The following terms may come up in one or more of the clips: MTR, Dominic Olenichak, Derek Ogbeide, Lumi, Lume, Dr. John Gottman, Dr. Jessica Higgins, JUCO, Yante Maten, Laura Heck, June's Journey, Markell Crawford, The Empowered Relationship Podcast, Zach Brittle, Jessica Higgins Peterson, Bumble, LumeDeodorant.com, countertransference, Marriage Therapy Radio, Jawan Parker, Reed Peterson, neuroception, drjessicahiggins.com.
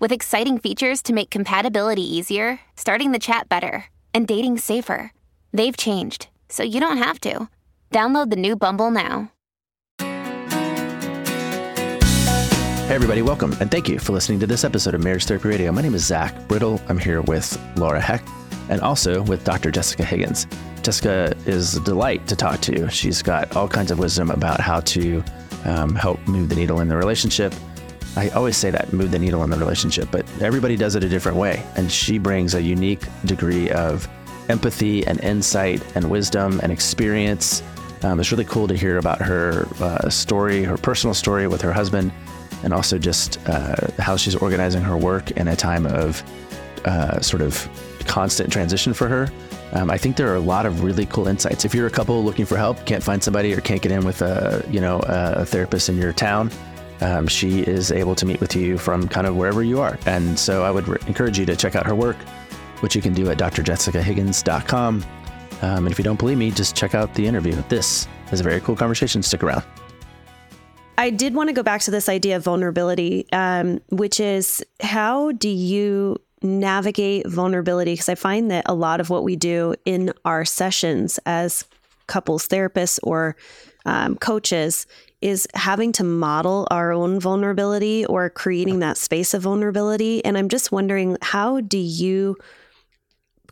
with exciting features to make compatibility easier, starting the chat better, and dating safer. They've changed, so you don't have to. Download the new Bumble now. Hey, everybody, welcome, and thank you for listening to this episode of Marriage Therapy Radio. My name is Zach Brittle. I'm here with Laura Heck and also with Dr. Jessica Higgins. Jessica is a delight to talk to. She's got all kinds of wisdom about how to help move the needle in the relationship. I always say that, move the needle in the relationship, but everybody does it a different way. And she brings a unique degree of empathy and insight and wisdom and experience. It's really cool to hear about her story, her personal story with her husband, and also just how she's organizing her work in a time of sort of constant transition for her. I think there are a lot of really cool insights. If you're a couple looking for help, can't find somebody or can't get in with a therapist in your town, she is able to meet with you from kind of wherever you are. And so I would encourage you to check out her work, which you can do at drjessicahiggins.com. And if you don't believe me, just check out the interview. This is a very cool conversation. Stick around. I did want to go back to this idea of vulnerability, which is, how do you navigate vulnerability? Because I find that a lot of what we do in our sessions as couples therapists or coaches is having to model our own vulnerability or creating that space of vulnerability. And I'm just wondering, how do you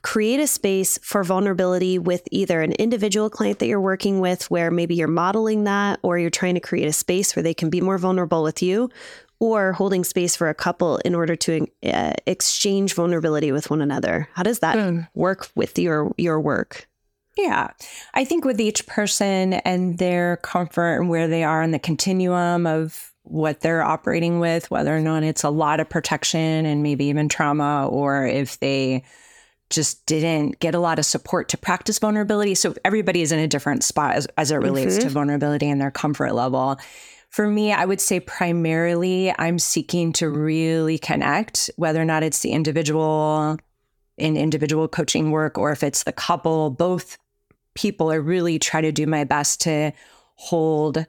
create a space for vulnerability with either an individual client that you're working with, where maybe you're modeling that, or you're trying to create a space where they can be more vulnerable with you, or holding space for a couple in order to exchange vulnerability with one another? How does that work with your work? Yeah, I think with each person and their comfort and where they are in the continuum of what they're operating with, whether or not it's a lot of protection and maybe even trauma, or if they just didn't get a lot of support to practice vulnerability. So everybody is in a different spot as it relates to vulnerability and their comfort level. For me, I would say primarily I'm seeking to really connect, whether or not it's the individual in individual coaching work or if it's the couple. Both people, I really try to do my best to hold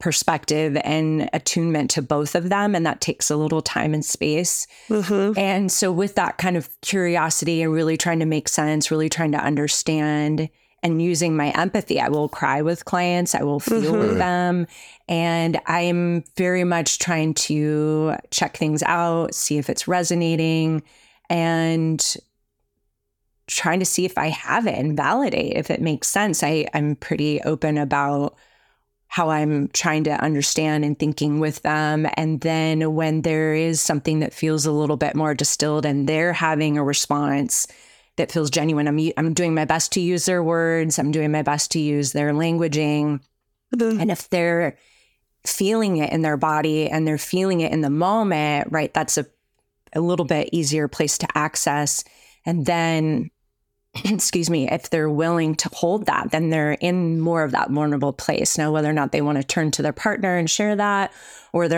perspective and attunement to both of them. And that takes a little time and space. Mm-hmm. And so with that kind of curiosity and really trying to make sense, really trying to understand and using my empathy, I will cry with clients, I will feel with them. And I'm very much trying to check things out, see if it's resonating, and trying to see if I have it and validate if it makes sense. I'm pretty open about how I'm trying to understand and thinking with them. And then when there is something that feels a little bit more distilled and they're having a response that feels genuine, I'm doing my best to use their words. I'm doing my best to use their languaging. Mm-hmm. And if they're feeling it in their body and they're feeling it in the moment, right, that's a little bit easier place to access. And then if they're willing to hold that, then they're in more of that vulnerable place. Now, whether or not they want to turn to their partner and share that, or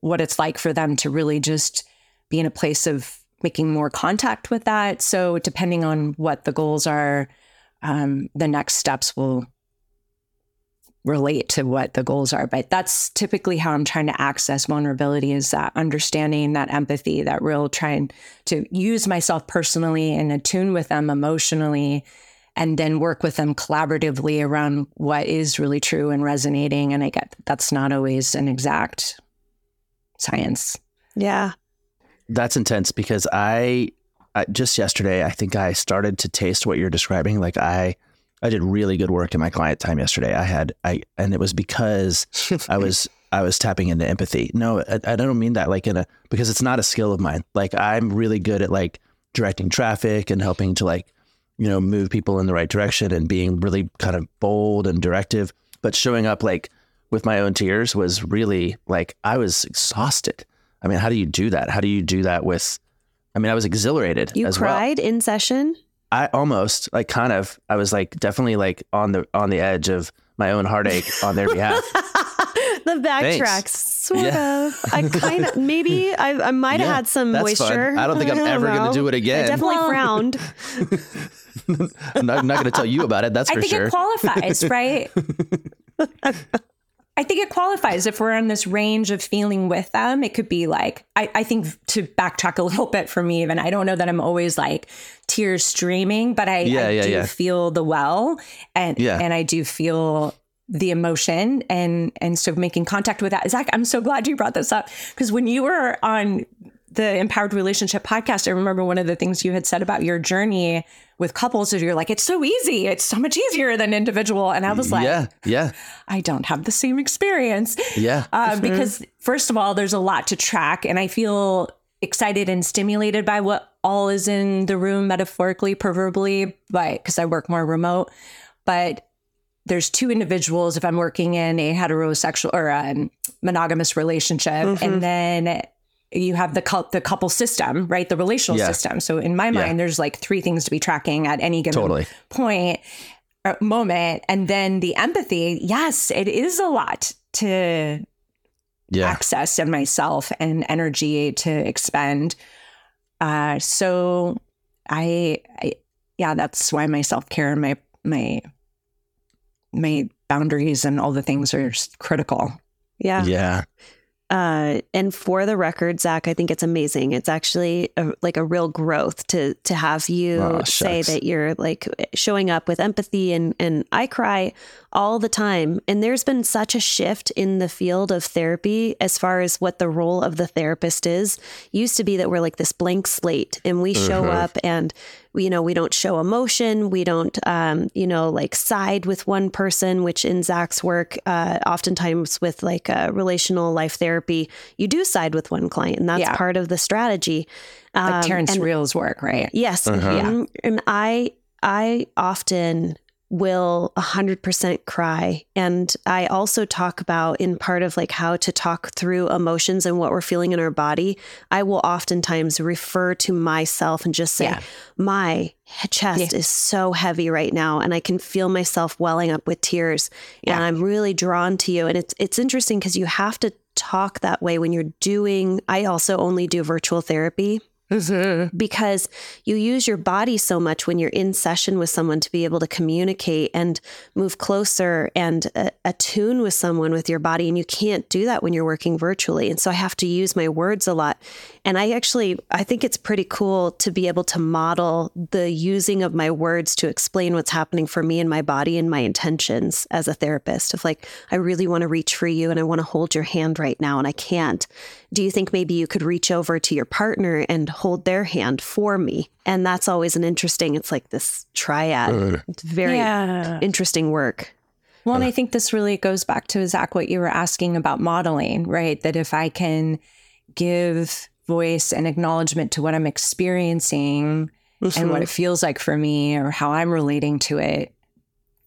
what it's like for them to really just be in a place of making more contact with that. So depending on what the goals are, the next steps will relate to what the goals are. But that's typically how I'm trying to access vulnerability, is that understanding, that empathy, that real trying to use myself personally and attune with them emotionally, and then work with them collaboratively around what is really true and resonating. And I get that's not always an exact science. Yeah. That's intense, because I just yesterday, I think I started to taste what you're describing. Like I did really good work in my client time yesterday. And it was because I was tapping into empathy. No, I don't mean that like because it's not a skill of mine. Like I'm really good at like directing traffic and helping to like, you know, move people in the right direction and being really kind of bold and directive, but showing up like with my own tears was really like, I was exhausted. I mean, how do you do that? How do you do that with, I mean, I was exhilarated. You cried in session? I almost like kind of, I was like definitely like on the edge of my own heartache on their behalf. The backtracks, sort of. I kind of, maybe I might have had some moisture. Fun. I don't think I'm ever going to do it again. I definitely frowned. I'm not going to tell you about it. That's for sure. I think it qualifies, right? I think it qualifies if we're in this range of feeling with them. It could be like, I think to backtrack a little bit for me, even I don't know that I'm always like tears streaming, but I do feel the well and I do feel the emotion. And so making contact with that. Zach, I'm so glad you brought this up, because when you were on the Empowered Relationship Podcast, I remember one of the things you had said about your journey with couples is you're like, it's so easy. It's so much easier than individual. And I was like, I don't have the same experience. Yeah. Because first of all, there's a lot to track, and I feel excited and stimulated by what all is in the room, metaphorically, proverbially, because I work more remote, but there's two individuals if I'm working in a heterosexual or a monogamous relationship. Mm-hmm. And then you have the couple system, right? The relational system. So in my mind, there's like three things to be tracking at any given point or moment. And then the empathy. Yes, it is a lot to access in myself and energy to expend. So I that's why my self-care and my boundaries and all the things are critical. Yeah. Yeah. And for the record, Zach, I think it's amazing. It's actually a real growth to have you say that you're like showing up with empathy, and I cry all the time. And there's been such a shift in the field of therapy as far as what the role of the therapist is. Used to be that we're like this blank slate, and we show up and we don't show emotion. We don't, like side with one person, which in Zach's work, oftentimes with like a relational life therapy, you do side with one client, and that's part of the strategy. Like Terrence Real's work, right? Yes. Uh-huh. Yeah. And I often will 100% cry. And I also talk about in part of like how to talk through emotions and what we're feeling in our body. I will oftentimes refer to myself and just say, my chest is so heavy right now, and I can feel myself welling up with tears, and I'm really drawn to you. And it's interesting, because you have to talk that way when you're doing, I also only do virtual therapy. Mm-hmm. Because you use your body so much when you're in session with someone to be able to communicate and move closer and attune with someone with your body. And you can't do that when you're working virtually. And so I have to use my words a lot. And I think it's pretty cool to be able to model the using of my words to explain what's happening for me and my body and my intentions as a therapist of like, I really want to reach for you and I want to hold your hand right now and I can't. Do you think maybe you could reach over to your partner and hold their hand for me? And that's always an interesting, it's like this triad. It's very interesting work. Well, and I think this really goes back to, Zach, what you were asking about modeling, right? That if I can give voice and acknowledgement to what I'm experiencing and what it feels like for me or how I'm relating to it,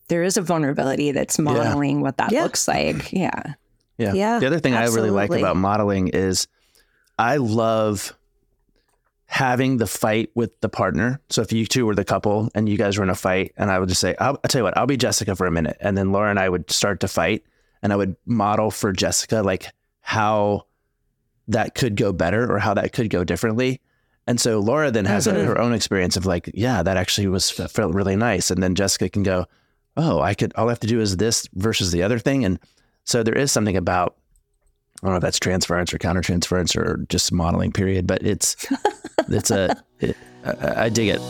there is a vulnerability that's modeling what that looks like. Yeah. The other thing I really like about modeling is I love having the fight with the partner. So if you two were the couple and you guys were in a fight, and I would just say, I'll tell you what, I'll be Jessica for a minute. And then Laura and I would start to fight, and I would model for Jessica, like how that could go better or how that could go differently. And so Laura then has her own experience of like, that actually felt really nice. And then Jessica can go, oh, I could, all I have to do is this versus the other thing. And so there is something about, I don't know if that's transference or countertransference or just modeling period, but I dig it.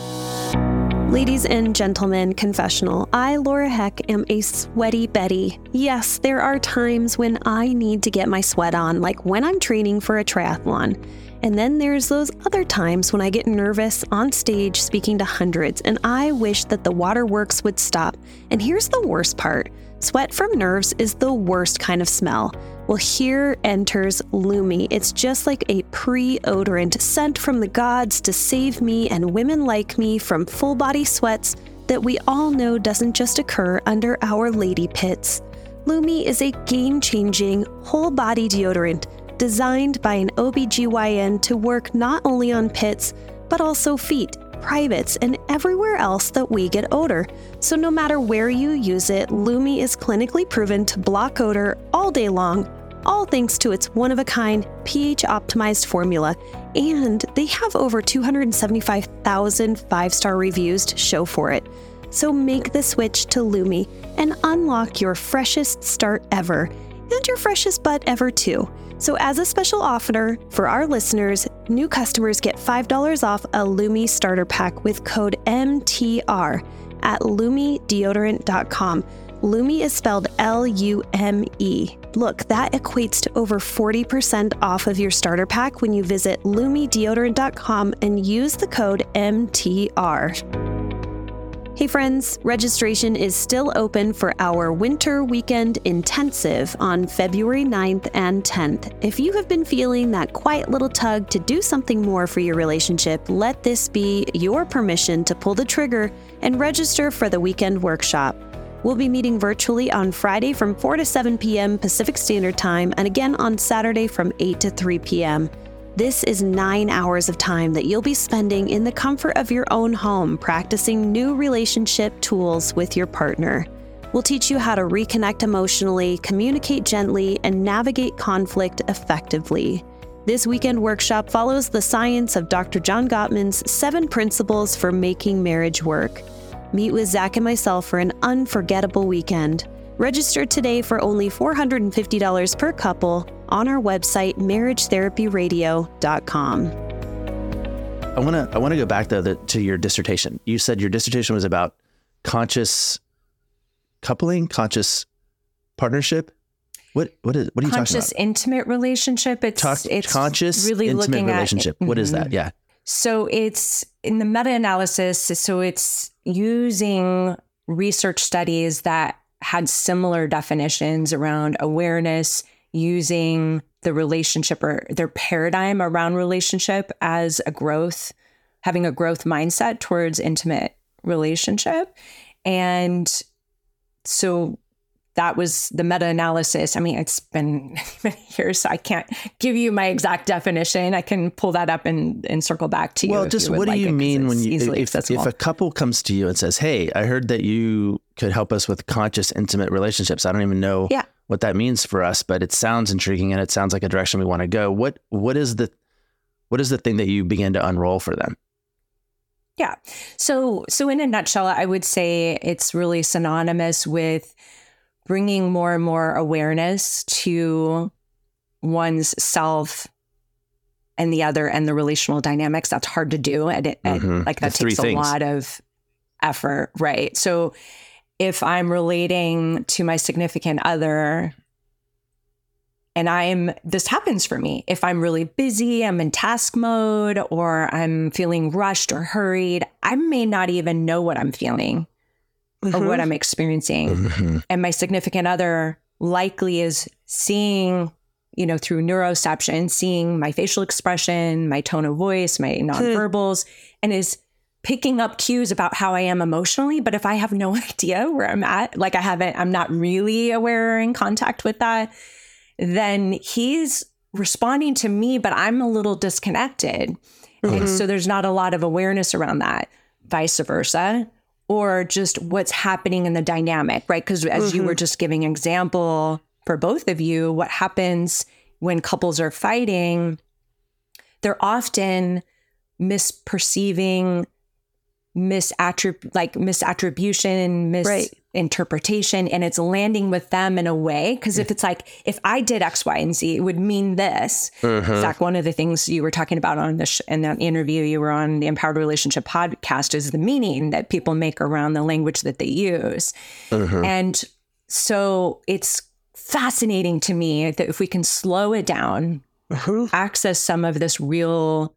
Ladies and gentlemen, confessional, I, Laura Heck, am a sweaty Betty. Yes, there are times when I need to get my sweat on, like when I'm training for a triathlon. And then there's those other times when I get nervous on stage speaking to hundreds, and I wish that the waterworks would stop. And here's the worst part. Sweat from nerves is the worst kind of smell. Well, here enters Lumi. It's just like a pre-odorant sent from the gods to save me and women like me from full-body sweats that we all know doesn't just occur under our lady pits. Lumi is a game-changing, whole-body deodorant designed by an OBGYN to work not only on pits, but also feet, privates, and everywhere else that we get odor. So no matter where you use it, Lumi is clinically proven to block odor all day long, all thanks to its one-of-a-kind pH-optimized formula. And they have over 275,000 five-star reviews to show for it. So make the switch to Lumi and unlock your freshest start ever, and your freshest butt ever too. So as a special offer for our listeners, new customers get $5 off a Lumi starter pack with code MTR at LumeDeodorant.com. Lumi is spelled Lume. Look, that equates to over 40% off of your starter pack when you visit LumeDeodorant.com and use the code MTR. Hey friends, registration is still open for our Winter Weekend Intensive on February 9th and 10th. If you have been feeling that quiet little tug to do something more for your relationship, let this be your permission to pull the trigger and register for the weekend workshop. We'll be meeting virtually on Friday from 4 to 7 p.m. Pacific Standard Time and again on Saturday from 8 to 3 p.m. This is 9 hours of time that you'll be spending in the comfort of your own home, practicing new relationship tools with your partner. We'll teach you how to reconnect emotionally, communicate gently, and navigate conflict effectively. This weekend workshop follows the science of Dr. John Gottman's 7 principles for making marriage work. Meet with Zach and myself for an unforgettable weekend. Register today for only $450 per couple on our website, marriagetherapyradio.com. I want to go back though to your dissertation. You said your dissertation was about conscious coupling, conscious partnership. What are you talking about? Conscious intimate relationship. It's conscious really intimate relationship. What is that? Yeah. So it's in the meta-analysis. So it's using research studies that had similar definitions around awareness, using the relationship or their paradigm around relationship as a growth, having a growth mindset towards intimate relationship. And so that was the meta-analysis. I mean, it's been many years, so I can't give you my exact definition. I can pull that up and circle back to you. Well, just what do you mean when you, if a couple comes to you and says, hey, I heard that you could help us with conscious intimate relationships. I don't even know what that means for us, but it sounds intriguing and it sounds like a direction we want to go. What is the thing that you begin to unroll for them? Yeah. So in a nutshell, I would say it's really synonymous with bringing more and more awareness to one's self and the other and the relational dynamics. That's hard to do. And like that takes a lot of effort. Right. So if I'm relating to my significant other and this happens for me, if I'm really busy, I'm in task mode, or I'm feeling rushed or hurried, I may not even know what I'm feeling or what I'm experiencing. And my significant other likely is seeing, through neuroception, seeing my facial expression, my tone of voice, my nonverbals, and is picking up cues about how I am emotionally. But if I have no idea where I'm at, like I'm not really aware or in contact with that, then he's responding to me, but I'm a little disconnected. And so there's not a lot of awareness around that, vice versa, or just what's happening in the dynamic, right? Because as you were just giving an example for both of you, what happens when couples are fighting, they're often misperceiving, misattribution, interpretation, and it's landing with them in a way. Because if it's like, if I did X, Y, and Z, it would mean this. In fact, one of the things you were talking about on the in that interview you were on, the Empowered Relationship Podcast, is the meaning that people make around the language that they use. And so it's fascinating to me that if we can slow it down, access some of this real,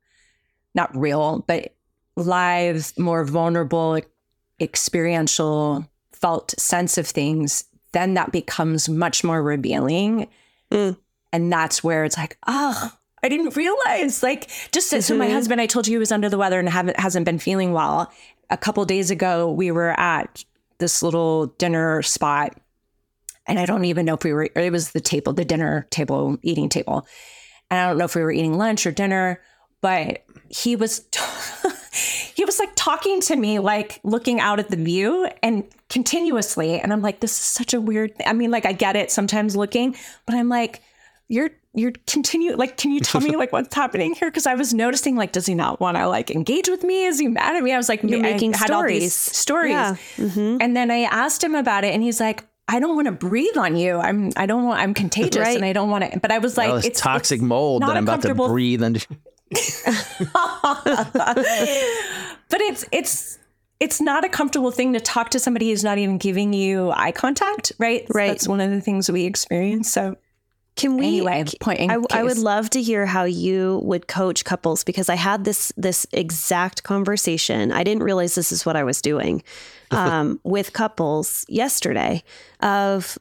not real, but live, more vulnerable, experiential, felt sense of things, then that becomes much more revealing. And that's where it's like, oh, I didn't realize, like, just so my husband, I told you he was under the weather and hasn't been feeling well. A couple days ago, we were at this little dinner spot, and I don't even know if we were, it was the table, the dinner table, eating table. And I don't know if we were eating lunch or dinner, but he was, he was like talking to me, like looking out at the view and continuously. And I'm like, this is such a weird, I mean, like, I get it sometimes looking, but I'm like, you're continue, like, can you tell me like what's happening here? Cause I was noticing, like, does he not want to like engage with me? Is he mad at me? I was like, you're making stories. Had all these stories. And then I asked him about it and he's like, I don't want to breathe on you. I'm contagious and I don't want to, but I was like, it's toxic mold that I'm about to breathe under. But it's not a comfortable thing to talk to somebody who's not even giving you eye contact. Right. So that's one of the things we experience. So can we, anyway, I would love to hear how you would coach couples, because I had this exact conversation. I didn't realize this is what I was doing, with couples yesterday, of,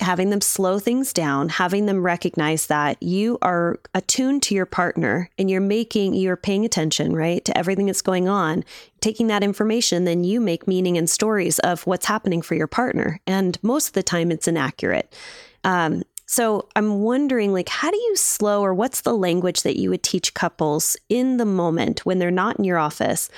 having them slow things down, having them recognize that you are attuned to your partner and you're paying attention, right, to everything that's going on, taking that information, then you make meaning and stories of what's happening for your partner. And most of the time it's inaccurate. So I'm wondering, like, how do you slow, or what's the language that you would teach couples in the moment when they're not in your office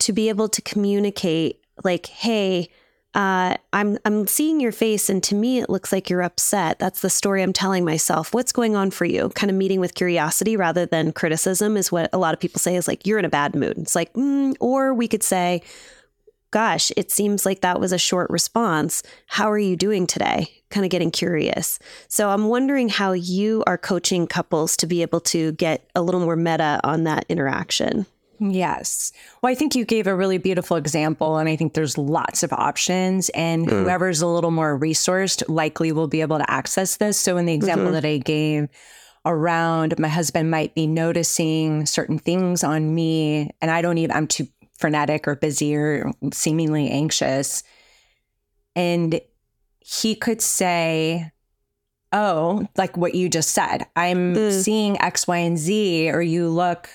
to be able to communicate, like, hey, I'm seeing your face, and to me, it looks like you're upset. That's the story I'm telling myself. What's going on for you? Kind of meeting with curiosity rather than criticism is what a lot of people say, is like, you're in a bad mood. It's like, or we could say, gosh, it seems like that was a short response. How are you doing today? Kind of getting curious. So I'm wondering how you are coaching couples to be able to get a little more meta on that interaction. Yes. Well, I think you gave a really beautiful example, and I think there's lots of options, and whoever's a little more resourced likely will be able to access this. So in the example that I gave around, my husband might be noticing certain things on me, and I'm too frenetic or busy or seemingly anxious. And he could say, oh, like what you just said, I'm seeing X, Y, and Z, or your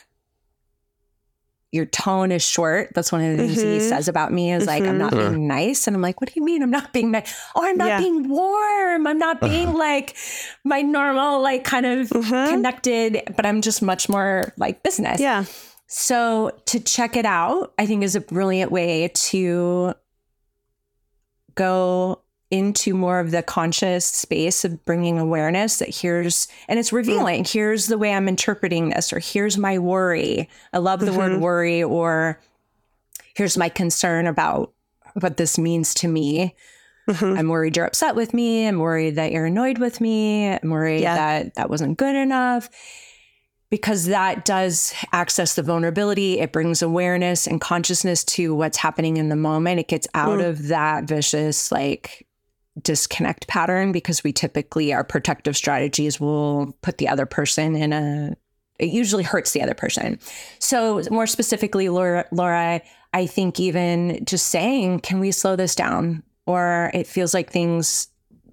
tone is short. That's one of the things he says about me is like, I'm not being nice. And I'm like, what do you mean I'm not being nice? Oh, I'm not being warm. I'm not being like my normal, like kind of connected, but I'm just much more like business. Yeah. So to check it out, I think, is a brilliant way to go into more of the conscious space of bringing awareness that and it's revealing, here's the way I'm interpreting this, or here's my worry. I love the word worry, or here's my concern about what this means to me. I'm worried you're upset with me. I'm worried that you're annoyed with me. I'm worried that wasn't good enough. Because that does access the vulnerability. It brings awareness and consciousness to what's happening in the moment. It gets out of that vicious, like, disconnect pattern, because we typically, our protective strategies will put the other person in it usually hurts the other person. So more specifically, Laura, I think even just saying, can we slow this down? Or it feels like things,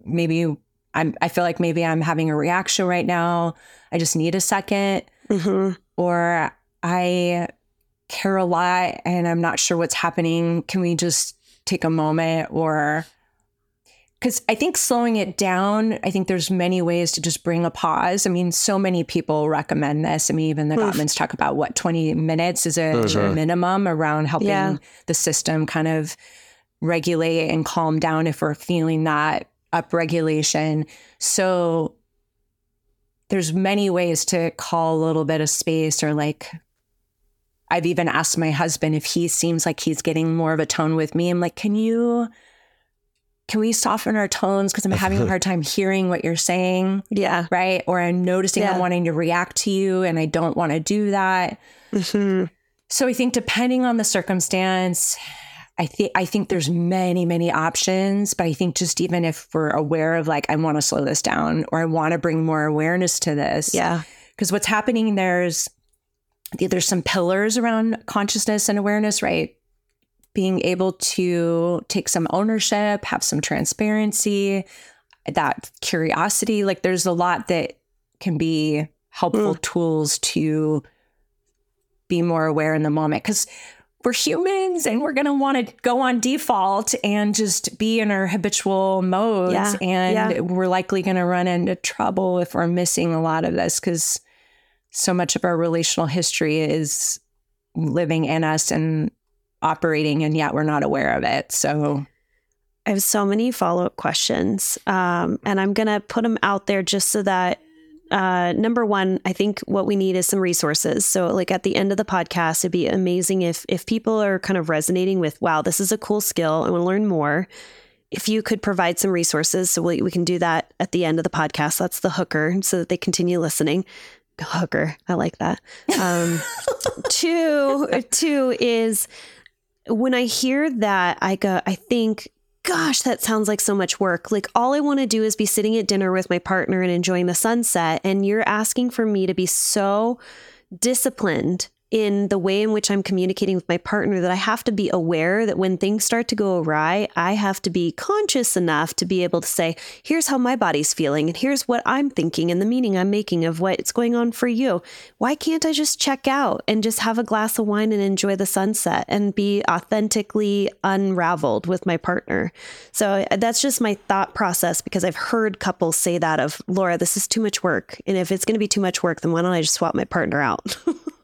maybe I feel like maybe I'm having a reaction right now. I just need a second. Or I care a lot and I'm not sure what's happening. Can we just take a moment? Or, because I think slowing it down, I think there's many ways to just bring a pause. I mean, so many people recommend this. I mean, even the Gottmans talk about what 20 minutes is a minimum around helping the system kind of regulate and calm down if we're feeling that upregulation. So there's many ways to call a little bit of space, or like, I've even asked my husband if he seems like he's getting more of a tone with me. I'm like, can you can we soften our tones? Because I'm having a hard time hearing what you're saying. Yeah. Right. Or I'm noticing I'm wanting to react to you and I don't want to do that. Mm-hmm. So I think depending on the circumstance, I think there's many, many options, but I think just even if we're aware of like, I want to slow this down or I want to bring more awareness to this. Yeah. Because what's happening there's some pillars around consciousness and awareness, right? Being able to take some ownership, have some transparency, that curiosity, like there's a lot that can be helpful tools to be more aware in the moment because we're humans and we're going to want to go on default and just be in our habitual modes. Yeah. And we're likely going to run into trouble if we're missing a lot of this because so much of our relational history is living in us and operating and yet we're not aware of it. So I have so many follow-up questions and I'm going to put them out there just so that number one, I think what we need is some resources. So like at the end of the podcast, it'd be amazing if people are kind of resonating with, wow, this is a cool skill. I want to learn more. If you could provide some resources so we can do that at the end of the podcast. That's the hooker so that they continue listening. Hooker. I like that. Two is when I hear that, I go, I think, gosh, that sounds like so much work. Like all I want to do is be sitting at dinner with my partner and enjoying the sunset. And you're asking for me to be so disciplined in the way in which I'm communicating with my partner that I have to be aware that when things start to go awry, I have to be conscious enough to be able to say, here's how my body's feeling and here's what I'm thinking and the meaning I'm making of what's going on for you. Why can't I just check out and just have a glass of wine and enjoy the sunset and be authentically unraveled with my partner? So that's just my thought process because I've heard couples say that of, Laura, this is too much work. And if it's going to be too much work, then why don't I just swap my partner out?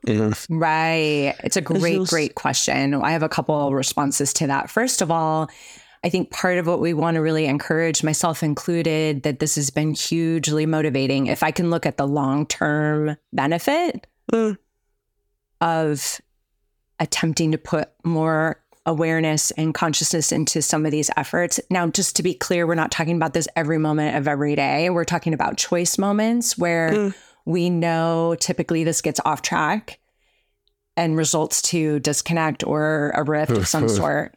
Mm-hmm. Right. It's a great question. I have a couple of responses to that. First of all, I think part of what we want to really encourage, myself included, that this has been hugely motivating. If I can look at the long-term benefit of attempting to put more awareness and consciousness into some of these efforts. Now, just to be clear, we're not talking about this every moment of every day. We're talking about choice moments where we know typically this gets off track and results to disconnect or a rift of some sort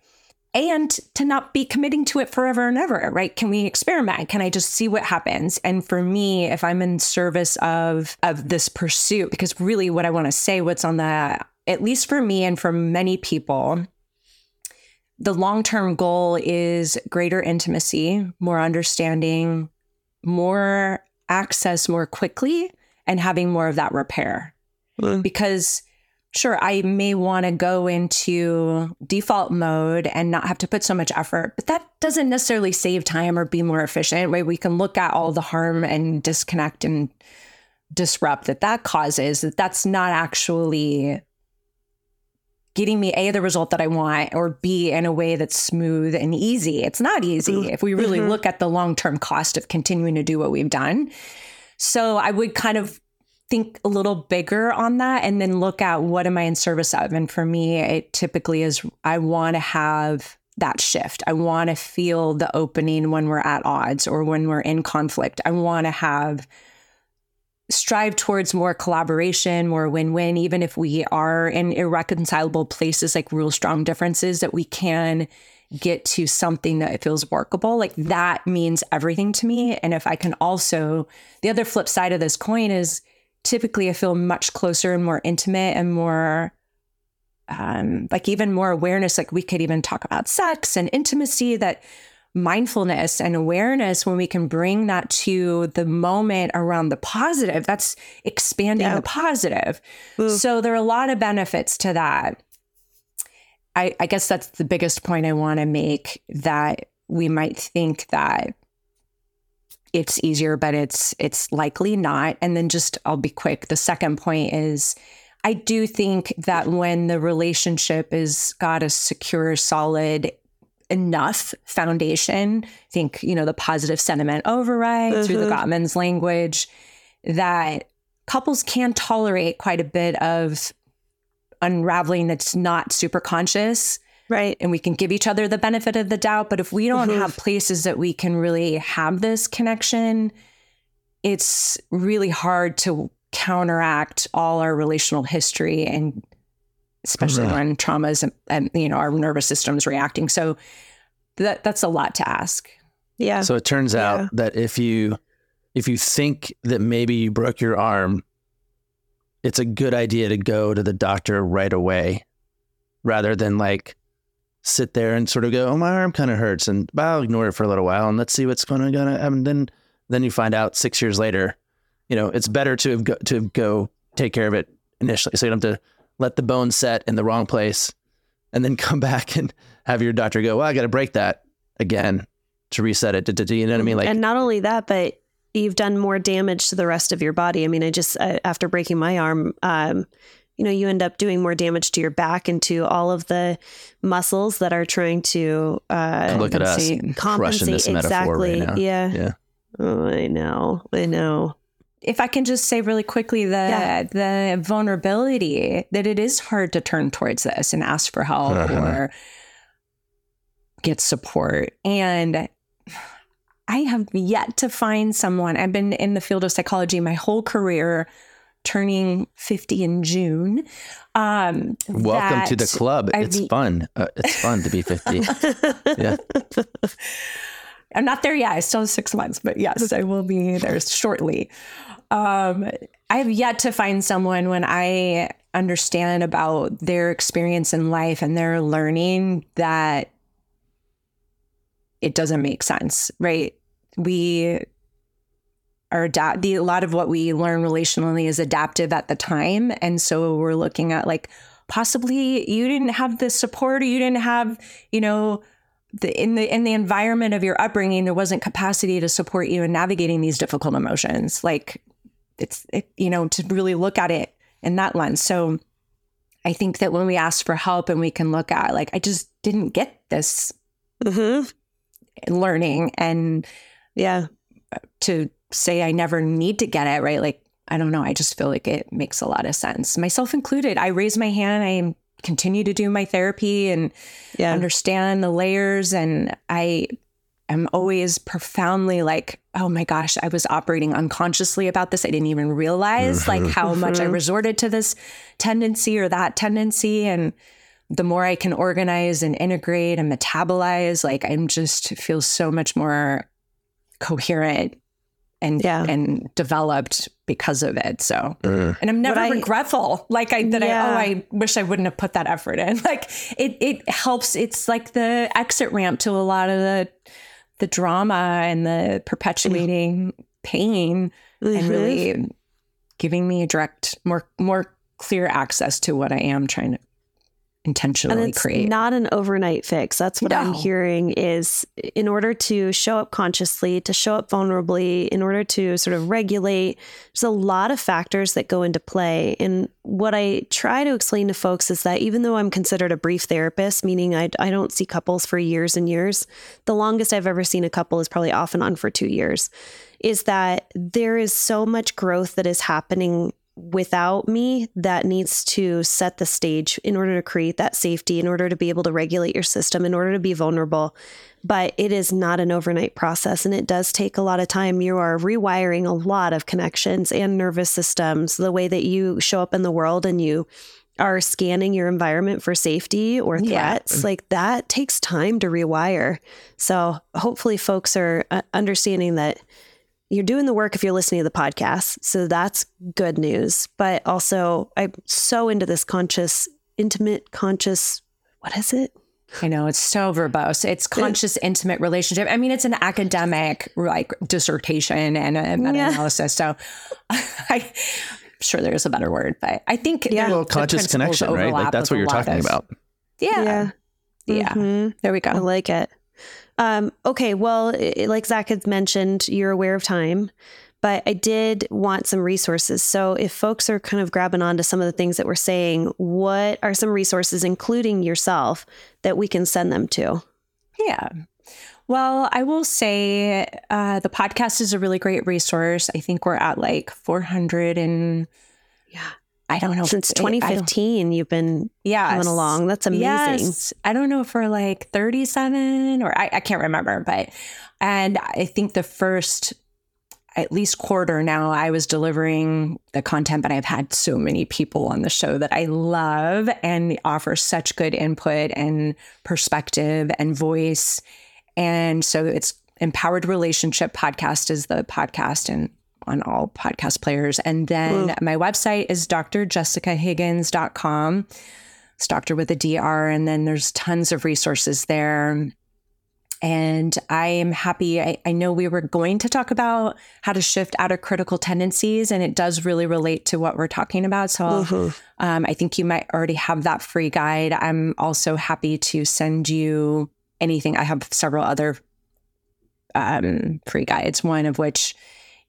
and to not be committing to it forever and ever, right? Can we experiment? Can I just see what happens? And for me, if I'm in service of this pursuit, because really what I want to say, what's on the, at least for me and for many people, the long-term goal is greater intimacy, more understanding, more access more quickly, and having more of that repair. Because sure, I may want to go into default mode and not have to put so much effort, but that doesn't necessarily save time or be more efficient, right? We can look at all the harm and disconnect and disrupt that causes, that's not actually getting me A, the result that I want, or B, in a way that's smooth and easy. It's not easy if we really look at the long-term cost of continuing to do what we've done. So I would kind of think a little bigger on that and then look at what am I in service of? And for me, it typically is I want to have that shift. I want to feel the opening when we're at odds or when we're in conflict. I want to strive towards more collaboration, more win-win, even if we are in irreconcilable places like real strong differences that we can get to something that it feels workable. Like that means everything to me. And if I can also, the other flip side of this coin is typically I feel much closer and more intimate and more like even more awareness. Like we could even talk about sex and intimacy, that mindfulness and awareness, when we can bring that to the moment around the positive, that's expanding the positive. So there are a lot of benefits to that. I guess that's the biggest point I want to make, that we might think that it's easier, but it's likely not. And then just, I'll be quick. The second point is I do think that when the relationship is got a secure, solid enough foundation, think, the positive sentiment override through the Gottman's language, that couples can tolerate quite a bit of unraveling that's not super conscious Right. And we can give each other the benefit of the doubt. But if we don't mm-hmm. have places that we can really have this connection, it's really hard to counteract all our relational history, and especially Correct. When traumas and, you know, our nervous system's reacting. So that's a lot to ask. Yeah. So it turns out that if you think that maybe you broke your arm, it's a good idea to go to the doctor right away rather than like sit there and sort of go, oh, my arm kind of hurts, and I'll ignore it for a little while and let's see what's going to happen. And then you find out 6 years later, you know, it's better to go take care of it initially. So you don't have to let the bone set in the wrong place and then come back and have your doctor go, well, I got to break that again to reset it. Do you know what I mean? Like, and not only that, but you've done more damage to the rest of your body. I mean, I after breaking my arm, you know, you end up doing more damage to your back and to all of the muscles that are trying to look at us crushing this metaphor right now. Yeah. Oh, I know. If I can just say really quickly the vulnerability that it is hard to turn towards this and ask for help or get support. And I have yet to find someone. I've been in the field of psychology my whole career, turning 50 in June. Welcome to the club. It's fun. It's fun to be 50. Yeah. I'm not there yet. I still have 6 months, but yes, I will be there shortly. I have yet to find someone when I understand about their experience in life and their learning that it doesn't make sense, right? We are a lot of what we learn relationally is adaptive at the time. And so we're looking at like, possibly you didn't have the support, or you didn't have, you know, in the environment of your upbringing, there wasn't capacity to support you in navigating these difficult emotions. Like to really look at it in that lens. So I think that when we ask for help and we can look at like, I just didn't get this learning, and to say I never need to get it, right? Like, I don't know. I just feel like it makes a lot of sense. Myself included. I raise my hand. I continue to do my therapy and understand the layers. And I am always profoundly like, oh my gosh, I was operating unconsciously about this. I didn't even realize like how much I resorted to this tendency or that tendency. And the more I can organize and integrate and metabolize, like I'm just feel so much more coherent and developed because of it. So, and I'm never regretful. Like I wish I wouldn't have put that effort in. Like it helps. It's like the exit ramp to a lot of the drama and the perpetuating pain, and really giving me a direct, more clear access to what I am trying to intentionally and it's create. Not an overnight fix. That's what I'm hearing is in order to show up consciously, to show up vulnerably, in order to sort of regulate, there's a lot of factors that go into play. And what I try to explain to folks is that even though I'm considered a brief therapist, meaning I don't see couples for years and years, the longest I've ever seen a couple is probably off and on for 2 years, is that there is so much growth that is happening without me that needs to set the stage in order to create that safety, in order to be able to regulate your system, in order to be vulnerable. But it is not an overnight process, and it does take a lot of time. You are rewiring a lot of connections and nervous systems, the way that you show up in the world, and you are scanning your environment for safety or threats. Like that takes time to rewire. So hopefully folks are understanding that you're doing the work if you're listening to the podcast. So that's good news. But also, I'm so into this intimate, conscious, what is it? I know, it's so verbose. It's conscious, intimate relationship. I mean, it's an academic like dissertation and a meta-analysis. So I'm sure there's a better word, but I think well, conscious connection, right? Like that's what you're talking about. Yeah. Mm-hmm. There we go. I like it. Okay. Well, like Zach had mentioned, you're aware of time, but I did want some resources. So if folks are kind of grabbing onto some of the things that we're saying, what are some resources, including yourself, that we can send them to? Yeah. Well, I will say, the podcast is a really great resource. I think we're at like 400 and I don't know. Since 2015, you've been coming along. That's amazing. Yes. I don't know, for like 37 or I can't remember, but, and I think the first at least quarter now I was delivering the content, but I've had so many people on the show that I love and offer such good input and perspective and voice. And so it's Empowered Relationship Podcast is the podcast, and on all podcast players. And then my website is drjessicahiggins.com. It's doctor with a DR. And then there's tons of resources there. And I am happy. I know we were going to talk about how to shift out of critical tendencies, and it does really relate to what we're talking about. So I think you might already have that free guide. I'm also happy to send you anything. I have several other free guides, one of which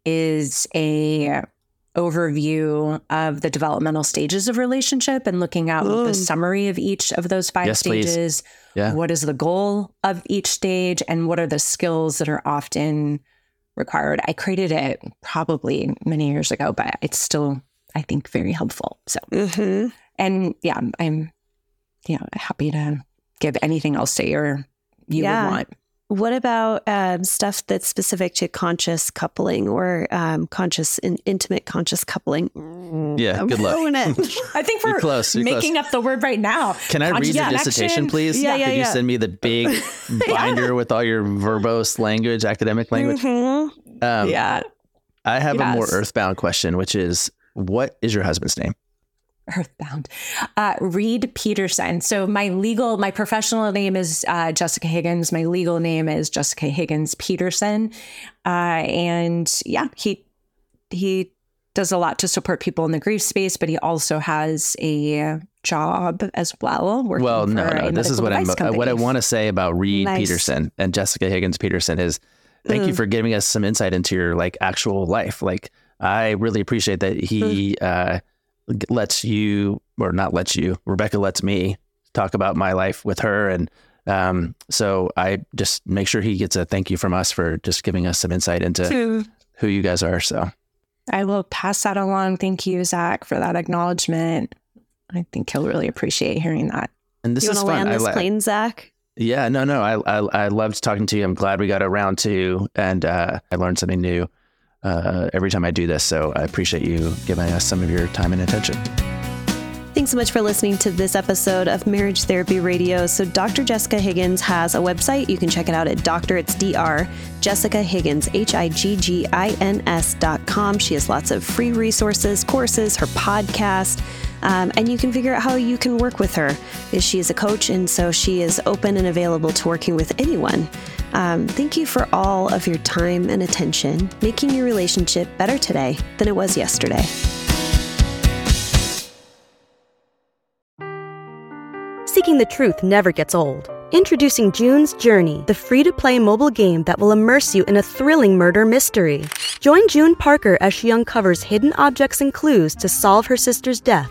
is a overview of the developmental stages of relationship and looking at the summary of each of those five stages. Yeah. What is the goal of each stage, and what are the skills that are often required? I created it probably many years ago, but it's still, I think, very helpful. So, and yeah, I'm happy to give anything else that you would want. What about stuff that's specific to conscious coupling or conscious and intimate conscious coupling? Yeah, I'm good luck. I think we're making up the word right now. Can I read the dissertation, please? Could you send me the big binder with all your verbose language, academic language? I have a more earthbound question, which is, what is your husband's name? Earthbound. Reed Peterson. So my professional name is Jessica Higgins. My legal name is Jessica Higgins Peterson. And yeah, he does a lot to support people in the grief space, but he also has a job as well. This is what I want to say about Reed Peterson and Jessica Higgins Peterson is thank you for giving us some insight into your actual life. I really appreciate that he, Rebecca lets me talk about my life with her. And so I just make sure he gets a thank you from us for just giving us some insight into who you guys are. So I will pass that along. Thank you, Zach, for that acknowledgement. I think he'll really appreciate hearing that. And this is fun. You want to land this plane, Zach? Yeah, no. I loved talking to you. I'm glad we got a round two, and I learned something new every time I do this. So I appreciate you giving us some of your time and attention. Thanks so much for listening to this episode of Marriage Therapy Radio. So Dr. Jessica Higgins has a website. You can check it out at Jessica Higgins, HIGGINS.com. She has lots of free resources, courses, her podcast, and you can figure out how you can work with her. She is a coach, and so she is open and available to working with anyone. Thank you for all of your time and attention, making your relationship better today than it was yesterday. Seeking the truth never gets old. Introducing June's Journey, the free-to-play mobile game that will immerse you in a thrilling murder mystery. Join June Parker as she uncovers hidden objects and clues to solve her sister's death